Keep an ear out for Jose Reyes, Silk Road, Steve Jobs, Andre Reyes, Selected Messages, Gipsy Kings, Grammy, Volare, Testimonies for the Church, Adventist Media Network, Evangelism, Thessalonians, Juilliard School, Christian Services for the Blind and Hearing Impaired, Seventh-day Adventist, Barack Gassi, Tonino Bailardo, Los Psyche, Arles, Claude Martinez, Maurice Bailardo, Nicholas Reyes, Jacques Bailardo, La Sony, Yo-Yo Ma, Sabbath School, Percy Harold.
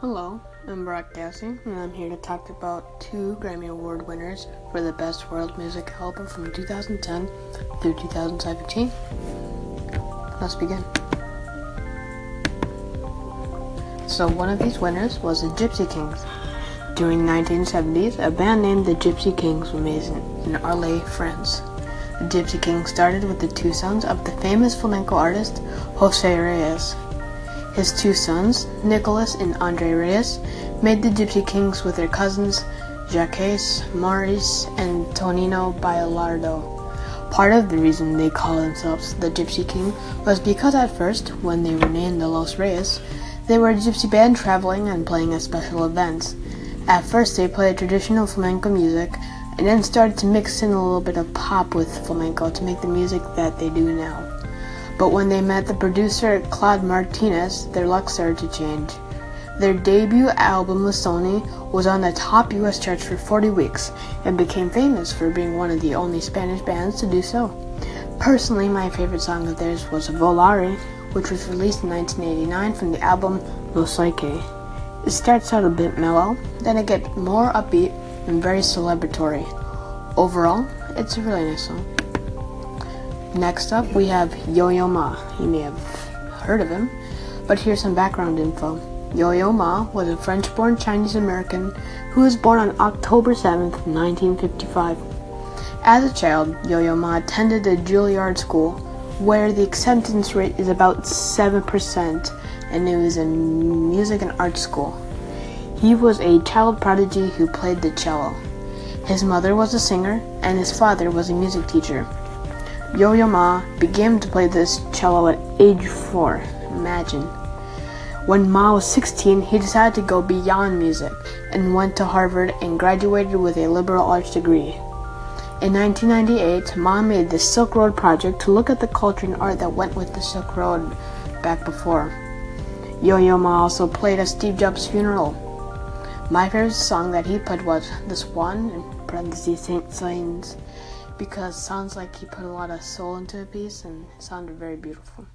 Hello, I'm Barack Gassi, and I'm here to talk about two Grammy Award winners for the Best World Music Album from 2010 through 2017. Let's begin. So one of these winners was the Gipsy Kings. During the 1970s, a band named the Gipsy Kings was made in Arles, France. The Gipsy Kings started with the two sons of the famous flamenco artist Jose Reyes. His two sons, Nicholas and Andre Reyes, made the Gipsy Kings with their cousins, Jacques, Maurice, and Tonino Bailardo. Part of the reason they call themselves the Gipsy King was because at first, when they were named the Los Reyes, they were a gypsy band traveling and playing at special events. At first, they played traditional flamenco music, and then started to mix in a little bit of pop with flamenco to make the music that they do now. But when they met the producer Claude Martinez, their luck started to change. Their debut album, La Sony, was on the top US charts for 40 weeks and became famous for being one of the only Spanish bands to do so. Personally, my favorite song of theirs was Volare, which was released in 1989 from the album Los Psyche. It starts out a bit mellow, then it gets more upbeat and very celebratory. Overall, it's a really nice song. Next up, we have Yo-Yo Ma. You may have heard of him, but here's some background info. Yo-Yo Ma was a French-born Chinese-American who was born on October 7, 1955. As a child, Yo-Yo Ma attended the Juilliard School, where the acceptance rate is about 7%, and it was a music and art school. He was a child prodigy who played the cello. His mother was a singer, and his father was a music teacher. Yo-Yo Ma began to play this cello at age 4, imagine. When Ma was 16, he decided to go beyond music and went to Harvard and graduated with a liberal arts degree. In 1998, Ma made the Silk Road project to look at the culture and art that went with the Silk Road back before. Yo-Yo Ma also played at Steve Jobs' funeral. My favorite song that he played was this one, in parentheses, Saint Signs, because it sounds like he put a lot of soul into a piece and it sounded very beautiful.